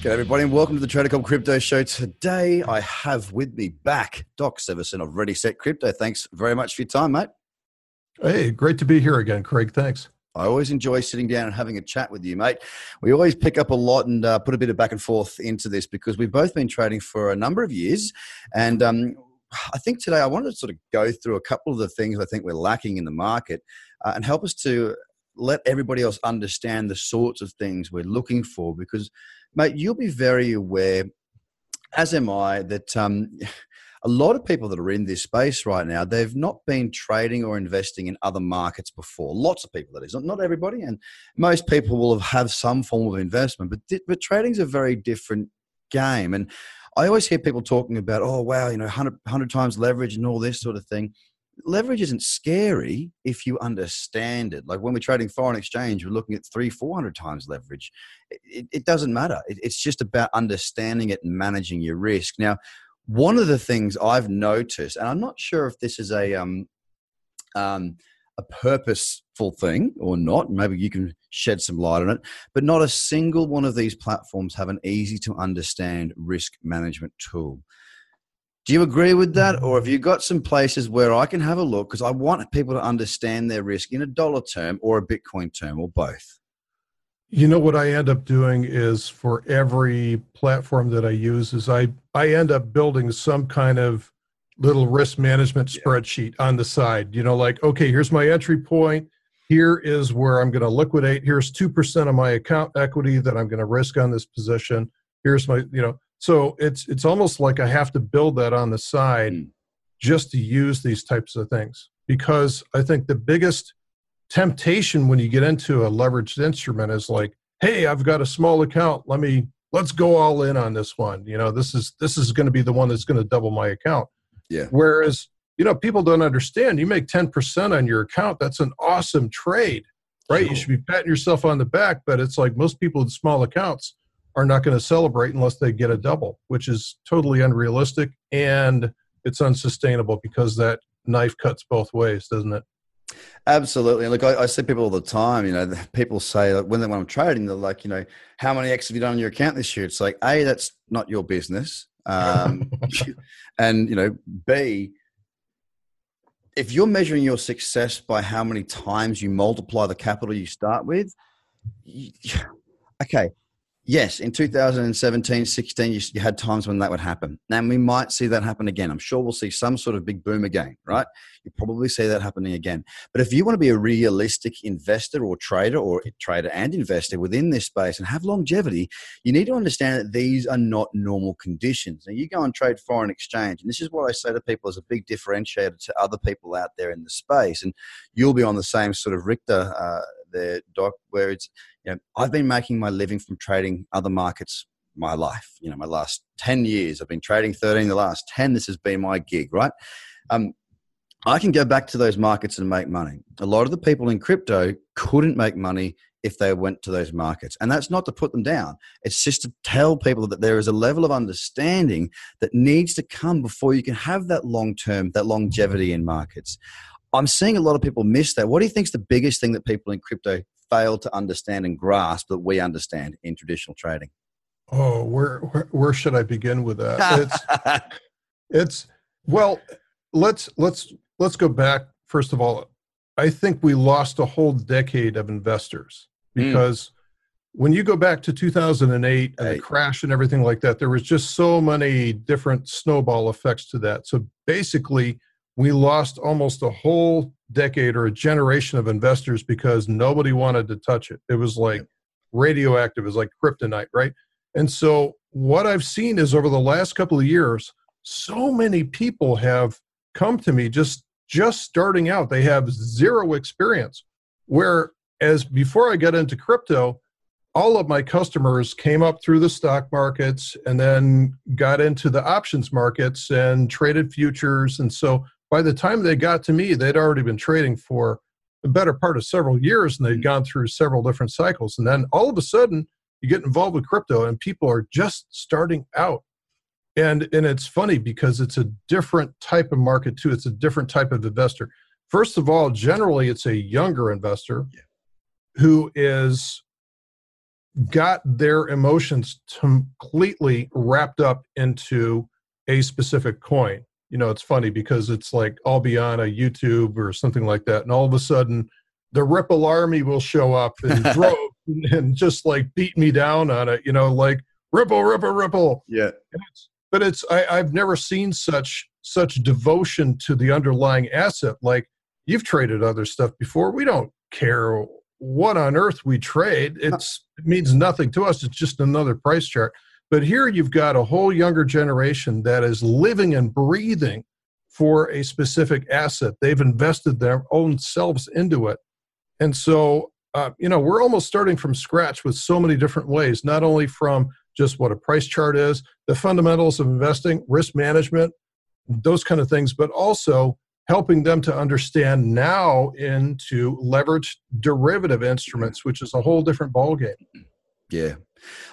G'day everybody and welcome to the TraderCobb Crypto Show. Today I have with me back Doc Severson of Ready Set Crypto. Thanks very much for your time, mate. Hey, great to be here again, Craig. Thanks. I always enjoy sitting down and having a chat with you, mate. We always pick up a lot and put a bit of back and forth into this because we've both been trading for a number of years. And I think today I wanted to sort of go through a couple of the things I think we're lacking in the market and help us to let everybody else understand the sorts of things we're looking for. Because, mate, you'll be very aware, as am I, that a lot of people that are in this space right now, they've not been trading or investing in other markets before. Lots of people, that is. Not everybody, and most people will have some form of investment, but trading's a very different game. And I always hear people talking about, oh, wow, you know, 100 times leverage and all this sort of thing. Leverage isn't scary if you understand it. Like when we're trading foreign exchange, we're looking at 300-400 times leverage. It doesn't matter. It's just about understanding it and managing your risk. Now, one of the things I've noticed, and I'm not sure if this is a purposeful thing or not, maybe you can shed some light on it, but not a single one of these platforms have an easy to understand risk management tool. Do you agree with that? Or have you got some places where I can have a look? Because I want people to understand their risk in a dollar term or a Bitcoin term or both. You know what I end up doing is for every platform that I use is I end up building some kind of little risk management spreadsheet on the side. You know, like, okay, here's my entry point. Here is where I'm going to liquidate. Here's 2% of my account equity that I'm going to risk on this position. Here's my, you know, so it's almost like I have to build that on the side just to use these types of things. Because I think the biggest temptation when you get into a leveraged instrument is like, hey, I've got a small account. Let's go all in on this one. You know, this is going to be the one that's going to double my account. Yeah. Whereas, you know, people don't understand. You make 10% on your account. That's an awesome trade, right? Cool. You should be patting yourself on the back, but it's like most people with small accounts are not going to celebrate unless they get a double, which is totally unrealistic and it's unsustainable because that knife cuts both ways, doesn't it? Absolutely. Look, I see people all the time, you know, people say like, when I'm trading, they're like, you know, how many X have you done on your account this year? It's like, A, that's not your business. And, you know, B, if you're measuring your success by how many times you multiply the capital you start with, okay. Yes, in 2017, 16, you had times when that would happen. And we might see that happen again. I'm sure we'll see some sort of big boom again, right? You probably see that happening again. But if you want to be a realistic investor or trader and investor within this space and have longevity, you need to understand that these are not normal conditions. Now, you go and trade foreign exchange, and this is what I say to people as a big differentiator to other people out there in the space. And you'll be on the same sort of Richter there, Doc, where it's, you know, I've been making my living from trading other markets my life. You know, my last 10 years, I've been trading 13, the last 10, this has been my gig, right? I can go back to those markets and make money. A lot of the people in crypto couldn't make money if they went to those markets. And that's not to put them down. It's just to tell people that there is a level of understanding that needs to come before you can have that long-term, that longevity in markets. I'm seeing a lot of people miss that. What do you think is the biggest thing that people in crypto fail to understand and grasp that we understand in traditional trading? Oh, where should I begin with that? It's well, let's go back. First of all, I think we lost a whole decade of investors because when you go back to 2008 and the crash and everything like that, there was just so many different snowball effects to that. So basically, we lost almost a whole decade or a generation of investors because nobody wanted to touch it. It was like, radioactive, is like kryptonite, right? And so what I've seen is over the last couple of years, so many people have come to me just starting out. They have zero experience. Whereas before I got into crypto, all of my customers came up through the stock markets and then got into the options markets and traded futures. And so by the time they got to me, they'd already been trading for the better part of several years, and they'd gone through several different cycles. And then all of a sudden, you get involved with crypto and people are just starting out. And it's funny because it's a different type of market too. It's a different type of investor. First of all, generally, it's a younger investor who is got their emotions completely wrapped up into a specific coin. You know, it's funny because it's like I'll be on a YouTube or something like that, and all of a sudden the Ripple army will show up in droves and just like beat me down on it, you know, like Ripple, Ripple, Ripple. Yeah. But it's I've never seen such devotion to the underlying asset. Like, you've traded other stuff before. We don't care what on earth we trade. It means nothing to us. It's just another price chart. But here you've got a whole younger generation that is living and breathing for a specific asset. They've invested their own selves into it. And so, you know, we're almost starting from scratch with so many different ways, not only from just what a price chart is, the fundamentals of investing, risk management, those kind of things, but also helping them to understand now into leveraged derivative instruments, which is a whole different ballgame. Yeah,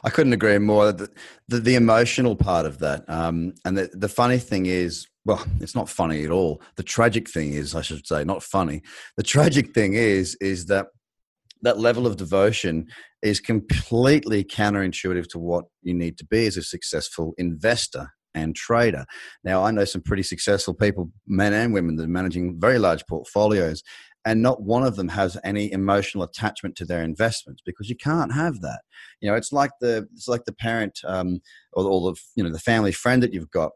I couldn't agree more. The emotional part of that. And the funny thing is, well, it's not funny at all. The tragic thing is, I should say, not funny. The tragic thing is that level of devotion is completely counterintuitive to what you need to be as a successful investor and trader. Now, I know some pretty successful people, men and women, that are managing very large portfolios, and not one of them has any emotional attachment to their investments, because you can't have that. You know, it's like the parent or the you know, the family friend that you've got,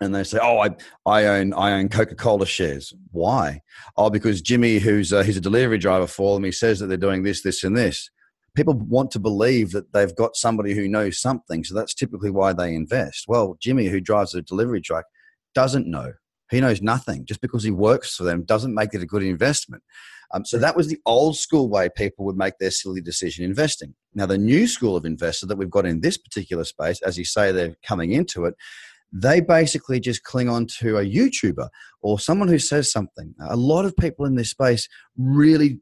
and they say, "Oh, I own Coca-Cola shares." Why? Oh, because Jimmy, who's a delivery driver for them, he says that they're doing this, this, and this. People want to believe that they've got somebody who knows something, so that's typically why they invest. Well, Jimmy, who drives a delivery truck, doesn't know. He knows nothing. Just because he works for them doesn't make it a good investment. So that was the old school way people would make their silly decision investing. Now, the new school of investor that we've got in this particular space, as you say, they're coming into it, they basically just cling on to a YouTuber or someone who says something. A lot of people in this space really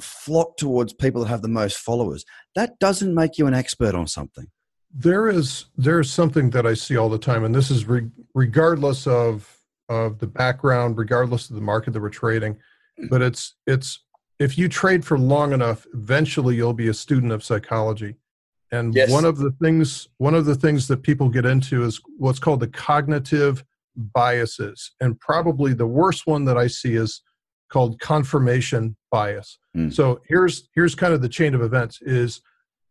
flock towards people that have the most followers. That doesn't make you an expert on something. There is something that I see all the time, and this is regardless of the background, regardless of the market that we're trading. But it's if you trade for long enough, eventually you'll be a student of psychology. And yes, one of the things that people get into is what's called the cognitive biases, and probably the worst one that I see is called confirmation bias. So here's kind of the chain of events is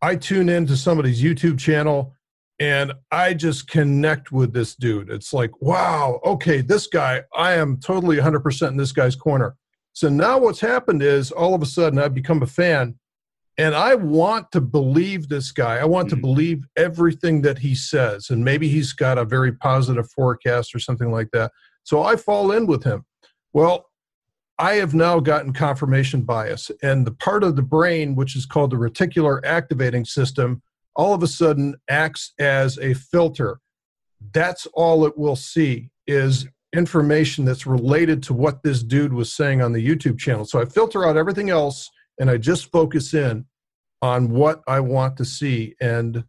I tune into somebody's YouTube channel and I just connect with this dude. It's like, wow, okay, this guy, I am totally 100% in this guy's corner. So now what's happened is all of a sudden I've become a fan and I want to believe this guy. I want to believe everything that he says. And maybe he's got a very positive forecast or something like that. So I fall in with him. Well, I have now gotten confirmation bias, and the part of the brain which is called the reticular activating system all of a sudden acts as a filter. That's all it will see is information that's related to what this dude was saying on the YouTube channel. So I filter out everything else and I just focus in on what I want to see. And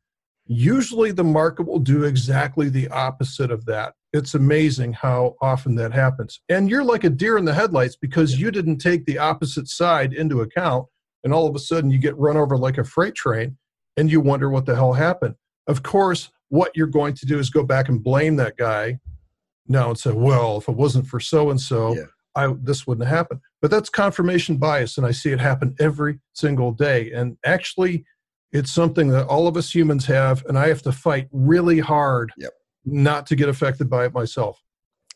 usually the market will do exactly the opposite of that. It's amazing how often that happens. And you're like a deer in the headlights because you didn't take the opposite side into account. And all of a sudden you get run over like a freight train and you wonder what the hell happened. Of course, what you're going to do is go back and blame that guy now and say, well, if it wasn't for so-and-so, this wouldn't happen. But that's confirmation bias. And I see it happen every single day. And actually, it's something that all of us humans have. And I have to fight really hard not to get affected by it myself.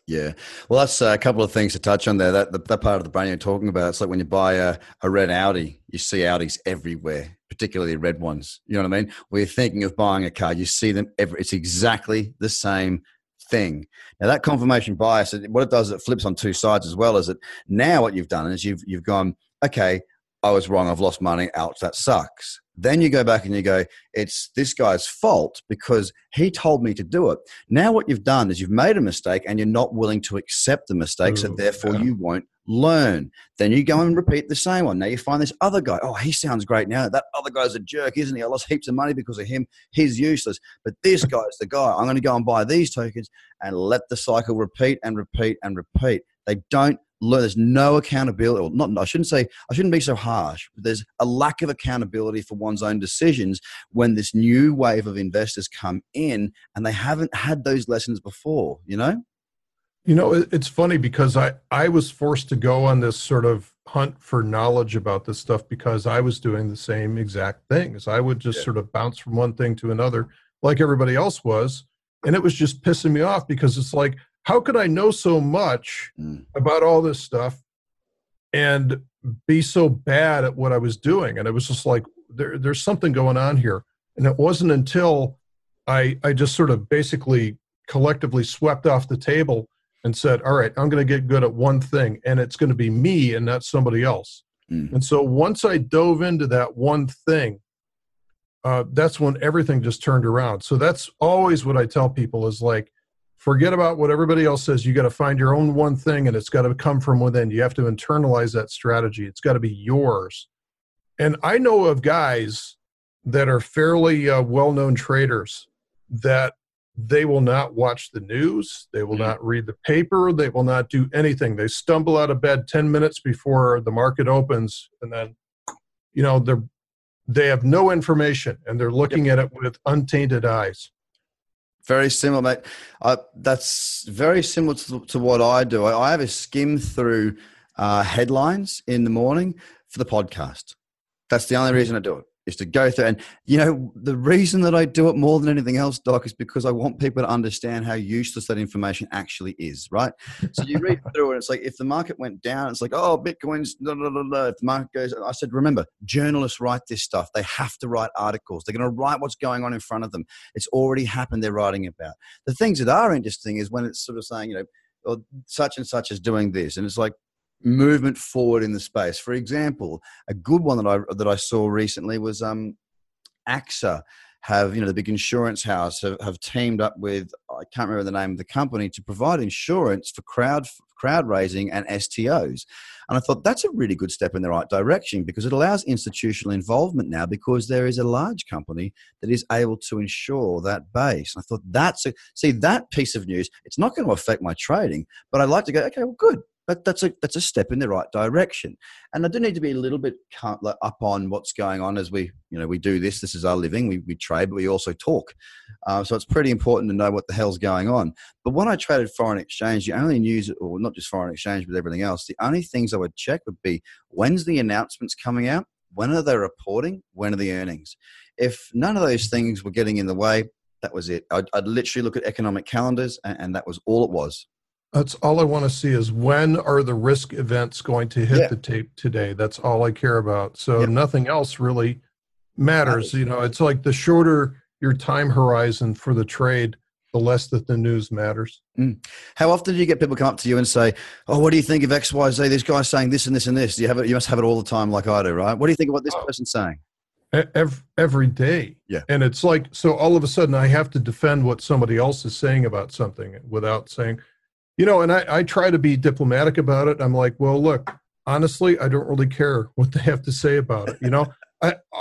Yeah. Well, that's a couple of things to touch on there. That part of the brain you're talking about, it's like when you buy a red Audi, you see Audis everywhere, particularly red ones. You know what I mean? When you're thinking of buying a car, you see them every. It's exactly the same thing. Now, that confirmation bias, what it does is it flips on two sides as well, is that now what you've done is you've gone, okay, I was wrong. I've lost money. Ouch, that sucks. Then you go back and you go, it's this guy's fault because he told me to do it. Now what you've done is you've made a mistake and you're not willing to accept the mistake, so therefore you won't learn. Then you go and repeat the same one. Now you find this other guy. Oh, he sounds great now. That other guy's a jerk, isn't he? I lost heaps of money because of him. He's useless. But this guy's the guy. I'm going to go and buy these tokens, and let the cycle repeat and repeat and repeat. They don't learn. There's no accountability, or not. I shouldn't be so harsh, but there's a lack of accountability for one's own decisions when this new wave of investors come in and they haven't had those lessons before, you know? You know, it's funny because I was forced to go on this sort of hunt for knowledge about this stuff because I was doing the same exact things. I would just sort of bounce from one thing to another like everybody else was. And it was just pissing me off because it's like, how could I know so much about all this stuff and be so bad at what I was doing? And it was just like, there's something going on here. And it wasn't until I just sort of basically collectively swept off the table and said, all right, I'm going to get good at one thing, and it's going to be me and not somebody else. Mm-hmm. And so once I dove into that one thing, that's when everything just turned around. So that's always what I tell people is like, forget about what everybody else says. You got to find your own one thing, and it's got to come from within. You have to internalize that strategy. It's got to be yours. And I know of guys that are fairly well-known traders that they will not watch the news. They will not read the paper. They will not do anything. They stumble out of bed 10 minutes before the market opens, and then, you know, they have no information, and they're looking at it with untainted eyes. Very similar, mate. That's very similar to what I do. I have a skim through headlines in the morning for the podcast. That's the only reason I do it, is to go through. And, you know, the reason that I do it more than anything else, Doc, is because I want people to understand how useless that information actually is, right? So you read through it, it's like, if the market went down, it's like, oh, Bitcoin's blah, blah, blah, blah. If the market goes, I said, remember, journalists write this stuff. They have to write articles. They're going to write what's going on in front of them. It's already happened. They're writing about. The things that are interesting is when it's sort of saying, you know, or such and such is doing this. And it's like, movement forward in the space. For example, a good one that I saw recently was AXA have, you know, the big insurance house have teamed up with, I can't remember the name of the company, to provide insurance for crowd raising and STOs. And I thought that's a really good step in the right direction because it allows institutional involvement now because there is a large company that is able to insure that base. And I thought see that piece of news, it's not going to affect my trading, but I'd like to go, okay, well, good. But that's a step in the right direction. And I do need to be a little bit up on what's going on as we, you know, we do this. This is our living. We trade, but we also talk. So it's pretty important to know what the hell's going on. But when I traded foreign exchange, the only news, or not just foreign exchange, but everything else, the only things I would check would be, when's the announcements coming out? When are they reporting? When are the earnings? If none of those things were getting in the way, that was it. I'd literally look at economic calendars, and that was all it was. That's all I want to see is, when are the risk events going to hit the tape today? That's all I care about. So nothing else really matters. You know, it's like the shorter your time horizon for the trade, the less that the news matters. Mm. How often do you get people come up to you and say, oh, what do you think of X, Y, Z? This guy's saying this and this and this. You must have it all the time like I do, right? What do you think of what this person's saying? Every day. Yeah. And it's like, so all of a sudden I have to defend what somebody else is saying about something without saying, you know, and I try to be diplomatic about it. I'm like, well, look, honestly, I don't really care what they have to say about it. You know,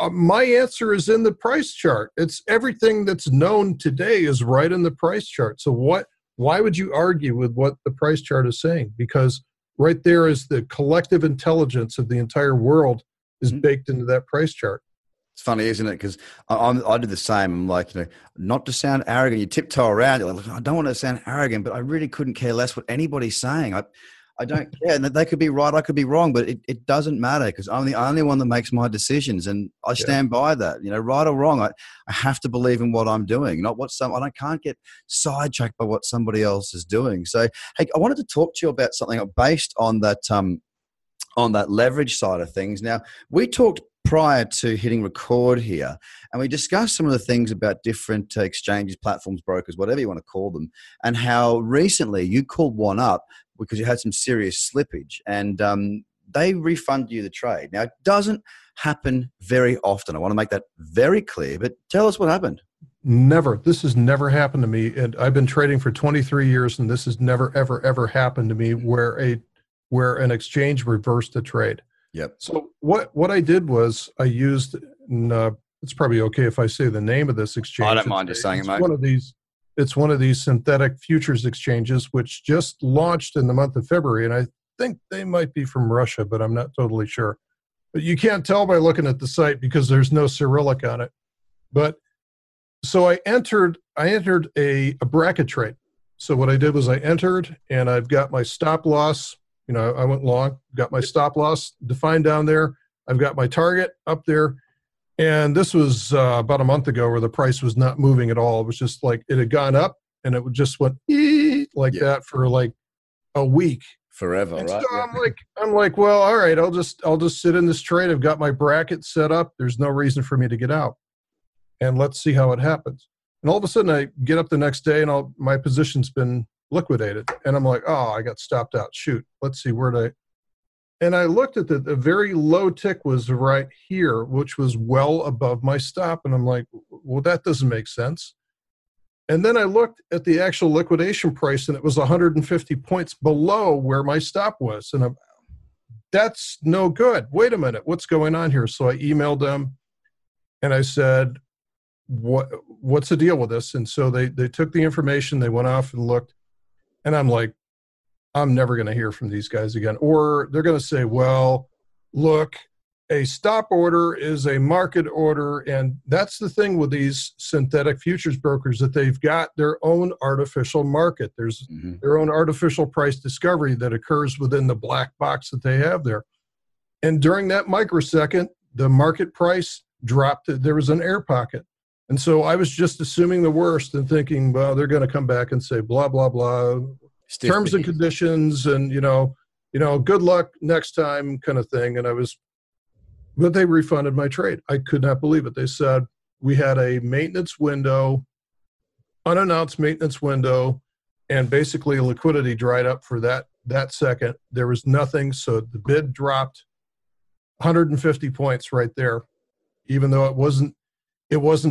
my answer is in the price chart. It's everything that's known today is right in the price chart. So why would you argue with what the price chart is saying? Because right there is the collective intelligence of the entire world is baked into that price chart. It's funny, isn't it? Because I do the same. I'm like, you know, not to sound arrogant, you tiptoe around. You're like, I don't want to sound arrogant, but I really couldn't care less what anybody's saying. I I don't care. And they could be right, I could be wrong, but it doesn't matter because I'm the only one that makes my decisions, and I stand by that. You know, right or wrong, I have to believe in what I'm doing, not what I can't get sidetracked by what somebody else is doing. So, hey, I wanted to talk to you about something based on that leverage side of things. Now, we talked prior to hitting record here, and we discussed some of the things about different exchanges, platforms, brokers, whatever you want to call them, and how recently you called one up because you had some serious slippage, and they refunded you the trade. Now, it doesn't happen very often. I want to make that very clear, but tell us what happened. Never. This has never happened to me, and I've been trading for 23 years, and this has never, ever, ever happened to me where an exchange reversed a trade. Yep. So what I did was I used, and, it's probably okay if I say the name of this exchange. I don't mind just saying it, mate. It's one of these synthetic futures exchanges, which just launched in the month of February. And I think they might be from Russia, but I'm not totally sure. But you can't tell by looking at the site because there's no Cyrillic on it. But so I entered a bracket trade. So what I did was I entered, and I've got my stop loss. You know, I went long, got my stop loss defined down there. I've got my target up there. And this was about a month ago where the price was not moving at all. It was just like it had gone up and it just went like that for like a week. Forever, and right? So I'm like, well, all right, I'll just sit in this trade. I've got my bracket set up. There's no reason for me to get out. And let's see how it happens. And all of a sudden I get up the next day and my position's been liquidated, and I'm like, oh, I got stopped out. Shoot, let's see where did I. And I looked at the very low tick was right here, which was well above my stop, and I'm like, well, that doesn't make sense. And then I looked at the actual liquidation price, and it was 150 points below where my stop was, and I'm, that's no good. Wait a minute, what's going on here? So I emailed them, and I said, what's the deal with this? And so they took the information, they went off and looked. And I'm like, I'm never going to hear from these guys again. Or they're going to say, well, look, a stop order is a market order. And that's the thing with these synthetic futures brokers, that they've got their own artificial market. There's their own artificial price discovery that occurs within the black box that they have there. And during that microsecond, the market price dropped. There was an air pocket. And so I was just assuming the worst and thinking, well, they're going to come back and say, blah, blah, blah, terms and conditions and, you know, good luck next time kind of thing. And but they refunded my trade. I could not believe it. They said we had a maintenance window, unannounced maintenance window, and basically liquidity dried up for that second. There was nothing. So the bid dropped 150 points right there, even though it wasn't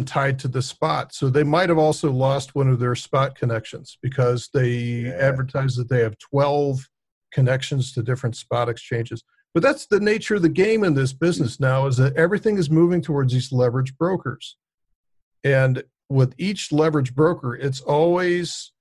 tied to the spot. So they might have also lost one of their spot connections because they advertise that they have 12 connections to different spot exchanges. But that's the nature of the game in this business now, is that everything is moving towards these leverage brokers. And with each leverage broker, it's always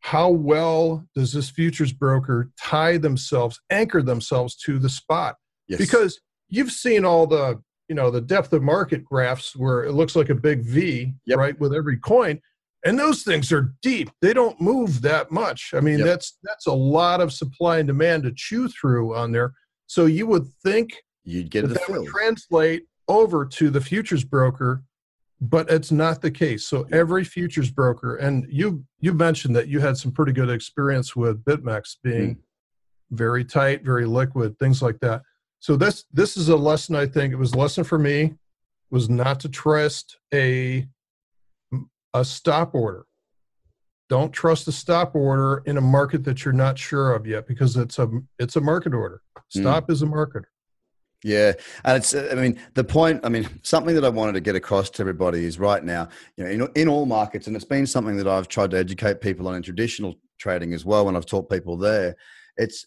how well does this futures broker tie themselves, anchor themselves to the spot? Yes. Because you've seen all the the depth of market graphs where it looks like a big V, right, with every coin. And those things are deep. They don't move that much. I mean, that's a lot of supply and demand to chew through on there. So you would think you'd get that would translate over to the futures broker, but it's not the case. So every futures broker, and you mentioned that you had some pretty good experience with BitMEX being very tight, very liquid, things like that. So this is a lesson, I think. It was a lesson for me, was not to trust a stop order. Don't trust a stop order in a market that you're not sure of yet, because it's a market order. Stop is a market. Yeah, and it's, I mean, the point, I mean, something that I wanted to get across to everybody is right now, in all markets, and it's been something that I've tried to educate people on in traditional trading as well when I've taught people there, it's,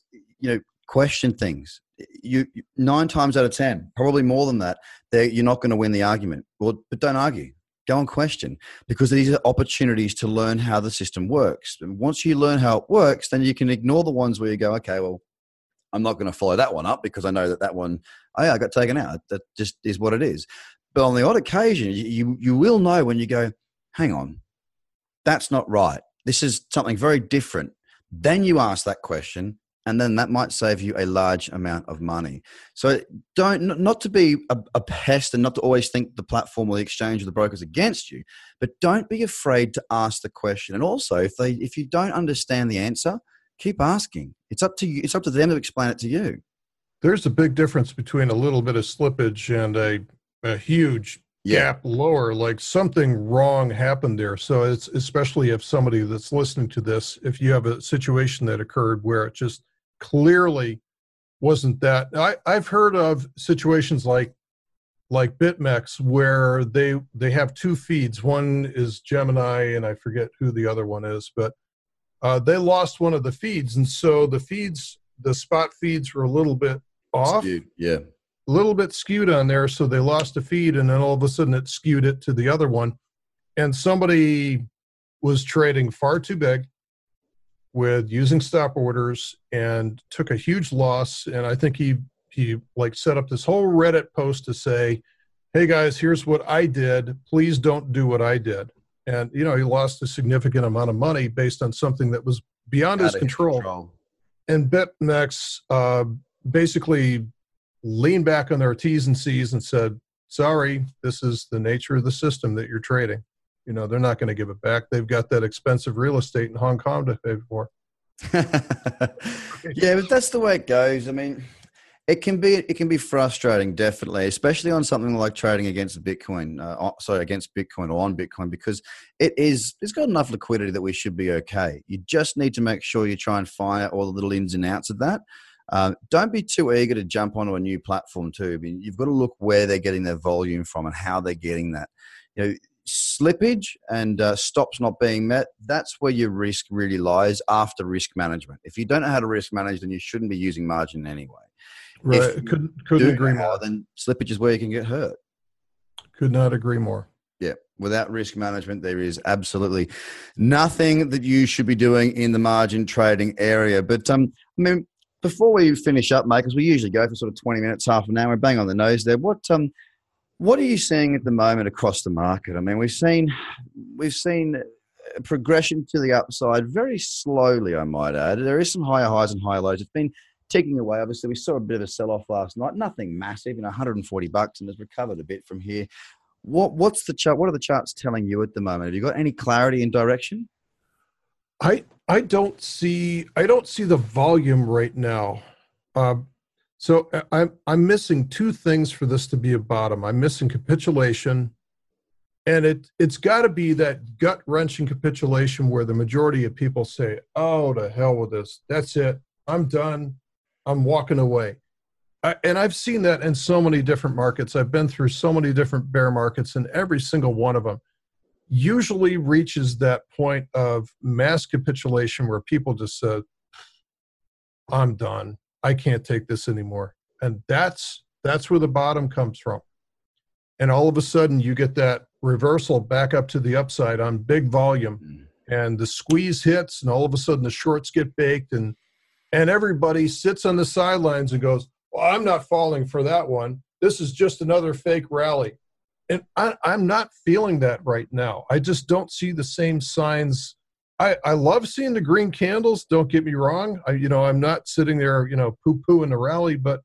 question things. You 9 times out of 10, probably more than that, you're not going to win the argument. Well, but don't argue. Go and question, because these are opportunities to learn how the system works. And once you learn how it works, then you can ignore the ones where you go, okay, well, I'm not going to follow that one up because I know that one, I got taken out. That just is what it is. But on the odd occasion, you will know when you go, hang on, that's not right. This is something very different. Then you ask that question. and then that might save you a large amount of money. So not to be a pest and not to always think the platform or the exchange or the brokers against you, but don't be afraid to ask the question. And also, if you don't understand the answer, keep asking. It's up to you. It's up to them to explain it to you. There's a big difference between a little bit of slippage and a huge gap lower, like something wrong happened there. So it's, especially if somebody that's listening to this, if you have a situation that occurred where it just clearly wasn't that. I've heard of situations like BitMEX where they have two feeds. One is Gemini, and I forget who the other one is, but they lost one of the feeds. And so the feeds, the spot feeds were a little bit off. Yeah. A little bit skewed on there, so they lost a feed, and then all of a sudden it skewed it to the other one. And somebody was trading far too big with using stop orders and took a huge loss. And I think he like set up this whole Reddit post to say, "Hey guys, here's what I did. Please don't do what I did." And you know, he lost a significant amount of money based on something that was beyond his control. And BitMEX basically leaned back on their T's and C's and said, sorry, this is the nature of the system that you're trading. You know, they're not going to give it back. They've got that expensive real estate in Hong Kong to pay for. Yeah, but that's the way it goes. I mean, it can be frustrating, definitely, especially on something like trading against Bitcoin, against Bitcoin or on Bitcoin, because it's got enough liquidity that we should be okay. You just need to make sure you try and find out all the little ins and outs of that. Don't be too eager to jump onto a new platform too. I mean, you've got to look where they're getting their volume from and how they're getting that. You know, slippage and stops not being met, that's where your risk really lies after risk management. If you don't know how to risk manage, then you shouldn't be using margin anyway. Right. Couldn't agree more. Then slippage is where you can get hurt. Could not agree more. Yeah. Without risk management, there is absolutely nothing that you should be doing in the margin trading area. But I mean, before we finish up, mate, because we usually go for sort of 20 minutes, half an hour, bang on the nose there. What are you seeing at the moment across the market? I mean, we've seen progression to the upside very slowly, I might add. There is some higher highs and higher lows. It's been ticking away. Obviously, we saw a bit of a sell-off last night. Nothing massive, you know, $140, and has recovered a bit from here. What's the chart? What are the charts telling you at the moment? Have you got any clarity in direction? I don't see the volume right now. So I'm missing two things for this to be a bottom. I'm missing capitulation, and it's got to be that gut-wrenching capitulation where the majority of people say, "Oh, to hell with this. That's it. I'm done. I'm walking away." And I've seen that in so many different markets. I've been through so many different bear markets, and every single one of them usually reaches that point of mass capitulation where people just said, I'm done. I can't take this anymore. And that's where the bottom comes from. And all of a sudden you get that reversal back up to the upside on big volume, and the squeeze hits, and all of a sudden the shorts get baked, and everybody sits on the sidelines and goes, well, I'm not falling for that one. This is just another fake rally. And I'm not feeling that right now. I just don't see the same signs. I love seeing the green candles. Don't get me wrong. I'm not sitting there, poo-pooing the rally, but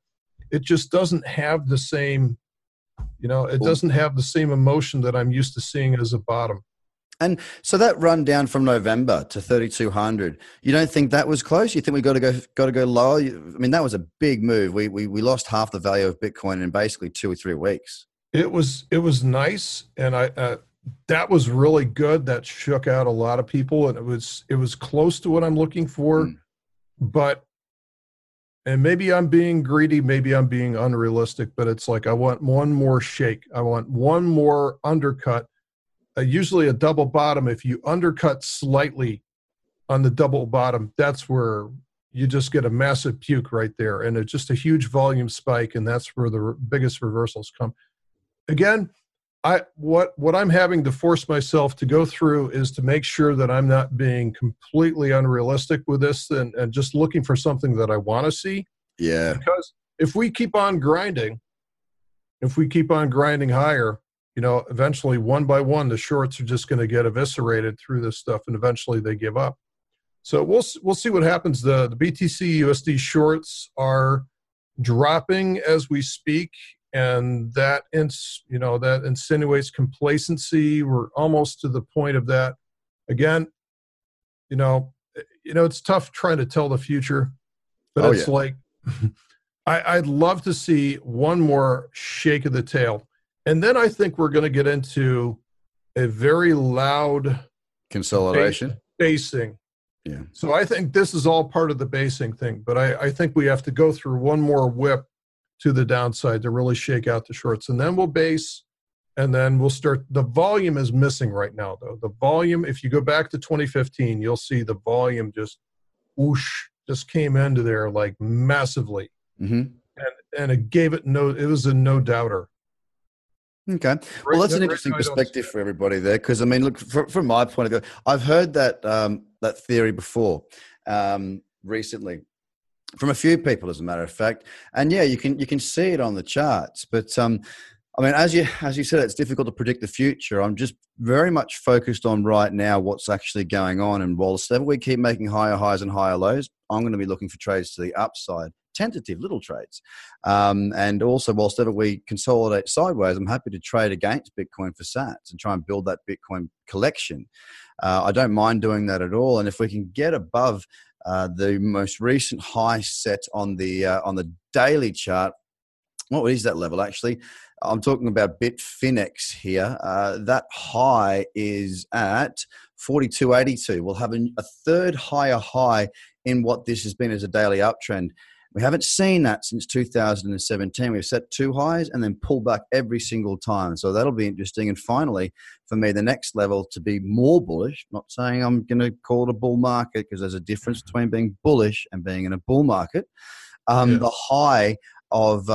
it just doesn't have the same, doesn't have the same emotion that I'm used to seeing as a bottom. And so that run down from November to 3,200, you don't think that was close? You think we got to go lower? I mean, that was a big move. We lost half the value of Bitcoin in basically 2 or 3 weeks. It was nice, and that was really good. That shook out a lot of people, and it was close to what I'm looking for. But, and maybe I'm being greedy, maybe I'm being unrealistic, but it's like I want one more shake. I want one more undercut. Usually a double bottom. If you undercut slightly on the double bottom, that's where you just get a massive puke right there, and it's just a huge volume spike, and that's where the biggest reversals come. Again, what I'm having to force myself to go through is to make sure that I'm not being completely unrealistic with this and just looking for something that I want to see. Yeah. Because if we keep on grinding higher, eventually one by one, the shorts are just going to get eviscerated through this stuff, and eventually they give up. So we'll see what happens. The BTC USD shorts are dropping as we speak, and that that insinuates complacency. We're almost to the point of that. Again, it's tough trying to tell the future, but it's like I'd love to see one more shake of the tail, and then I think we're going to get into a very loud consolidation basing. Yeah. So I think this is all part of the basing thing, but I think we have to go through one more whip to the downside to really shake out the shorts, and then we'll base, and then we'll start. The volume is missing right now, though. The volume, if you go back to 2015, you'll see the volume just came into there like massively, and it gave it no. It was a no doubter. Okay. Well, that's an interesting perspective for everybody there, because I mean, look, from my point of view, I've heard that that theory before recently from a few people, as a matter of fact. And yeah, you can see it on the charts, but I mean, as you said, it's difficult to predict the future. I'm just very much focused on right now what's actually going on, and whilst we keep making higher highs and higher lows, I'm going to be looking for trades to the upside. Tentative little trades, and also whilst ever we consolidate sideways, I'm happy to trade against Bitcoin for sats and try and build that Bitcoin collection. I don't mind doing that at all, and if we can get above the most recent high set on the daily chart, what is that level actually? I'm talking about Bitfinex here. That high is at 42.82. We'll have a third higher high in what this has been as a daily uptrend. We haven't seen that since 2017. We've set two highs and then pulled back every single time. So that'll be interesting. And finally, for me, the next level to be more bullish, not saying I'm going to call it a bull market, because there's a difference between being bullish and being in a bull market. The high of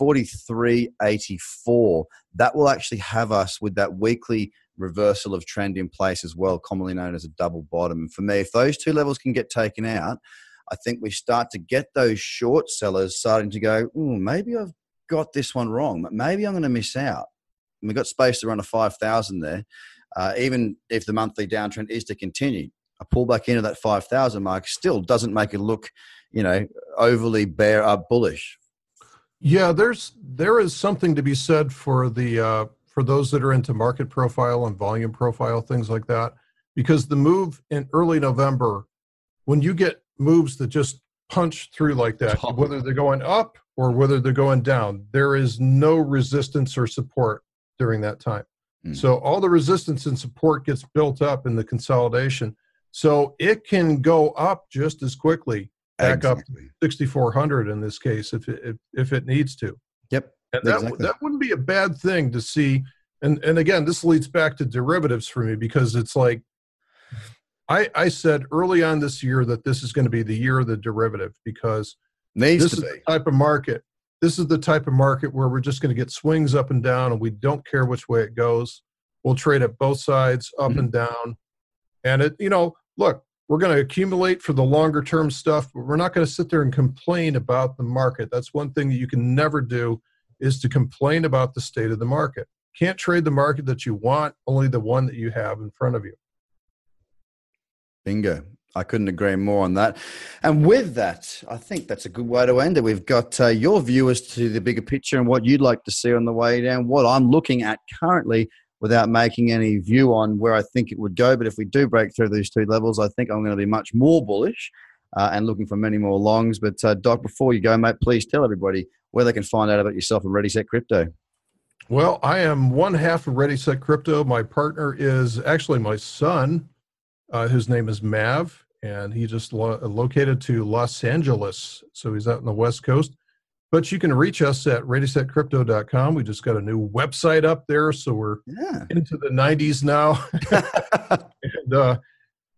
43.84, that will actually have us with that weekly reversal of trend in place as well, commonly known as a double bottom. And for me, if those two levels can get taken out, I think we start to get those short sellers starting to go, maybe I've got this one wrong. Maybe I'm going to miss out. And we've got space to run a 5,000 there. Even if the monthly downtrend is to continue, a pullback into that 5,000 mark still doesn't make it look, overly bear up bullish. Yeah, there is something to be said for the for those that are into market profile and volume profile, things like that, because the move in early November, when you get moves that just punch through like that, whether they're going up or whether they're going down, there is no resistance or support during that time. So all the resistance and support gets built up in the consolidation. So it can go up just as quickly, back up to 6,400 in this case, if it needs to. Yep. And that wouldn't be a bad thing to see. And again, this leads back to derivatives for me, because it's like, I said early on this year that this is going to be the year of the derivative, because this is the type of market. This is the type of market where we're just going to get swings up and down, and we don't care which way it goes. We'll trade at both sides, up and down. And look, we're going to accumulate for the longer term stuff, but we're not going to sit there and complain about the market. That's one thing that you can never do, is to complain about the state of the market. Can't trade the market that you want, only the one that you have in front of you. Bingo. I couldn't agree more on that. And with that, I think that's a good way to end it. We've got your viewers to the bigger picture and what you'd like to see on the way down, what I'm looking at currently without making any view on where I think it would go. But if we do break through these two levels, I think I'm going to be much more bullish and looking for many more longs. But Doc, before you go, mate, please tell everybody where they can find out about yourself and Ready Set Crypto. Well, I am one half of Ready Set Crypto. My partner is actually my son. His name is Mav, and he just located to Los Angeles, so he's out on the West Coast. But you can reach us at ReadySetCrypto.com. We just got a new website up there, so we're into the 90s now.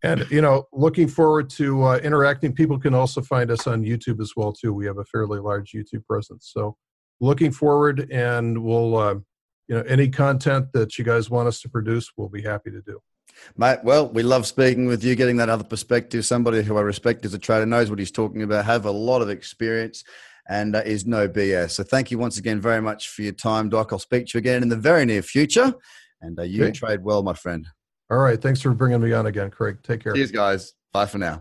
and looking forward to interacting. People can also find us on YouTube as well, too. We have a fairly large YouTube presence. So looking forward, and we'll, any content that you guys want us to produce, we'll be happy to do. Mate, well, we love speaking with you, getting that other perspective. Somebody who I respect as a trader, knows what he's talking about, have a lot of experience, and is no BS. So thank you once again very much for your time, Doc. I'll speak to you again in the very near future. And you trade well, my friend. All right. Thanks for bringing me on again, Craig. Take care. Cheers, guys. Bye for now.